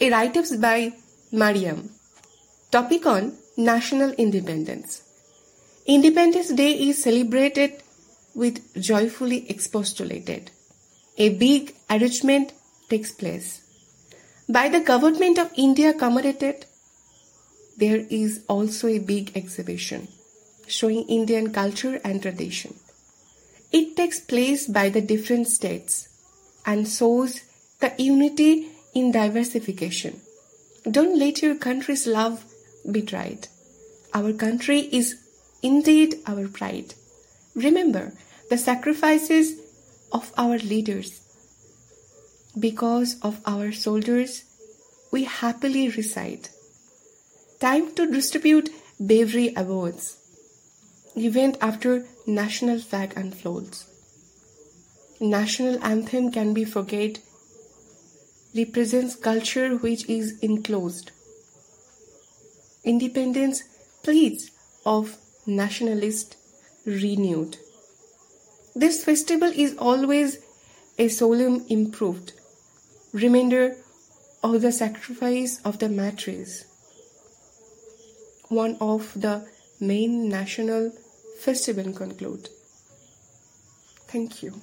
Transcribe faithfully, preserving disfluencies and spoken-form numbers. A write-ups by Mariam. Topic on National Independence. Independence Day is celebrated with joyfully expostulated. A big arrangement takes place by the government of India commemorated. There is also a big exhibition showing Indian culture and tradition. It takes place by the different states and shows the unity in diversification. Don't let your country's love be tried. Our country is indeed our pride. Remember the sacrifices of our leaders. Because of our soldiers, we happily recite. Time to distribute bravery awards. Event after national flag unfolds. National anthem can be forget. Represents culture which is enclosed. Independence pleads of nationalist renewed. This festival is always a solemn improved reminder of the sacrifice of the martyrs. One of the main national festival conclude. Thank you.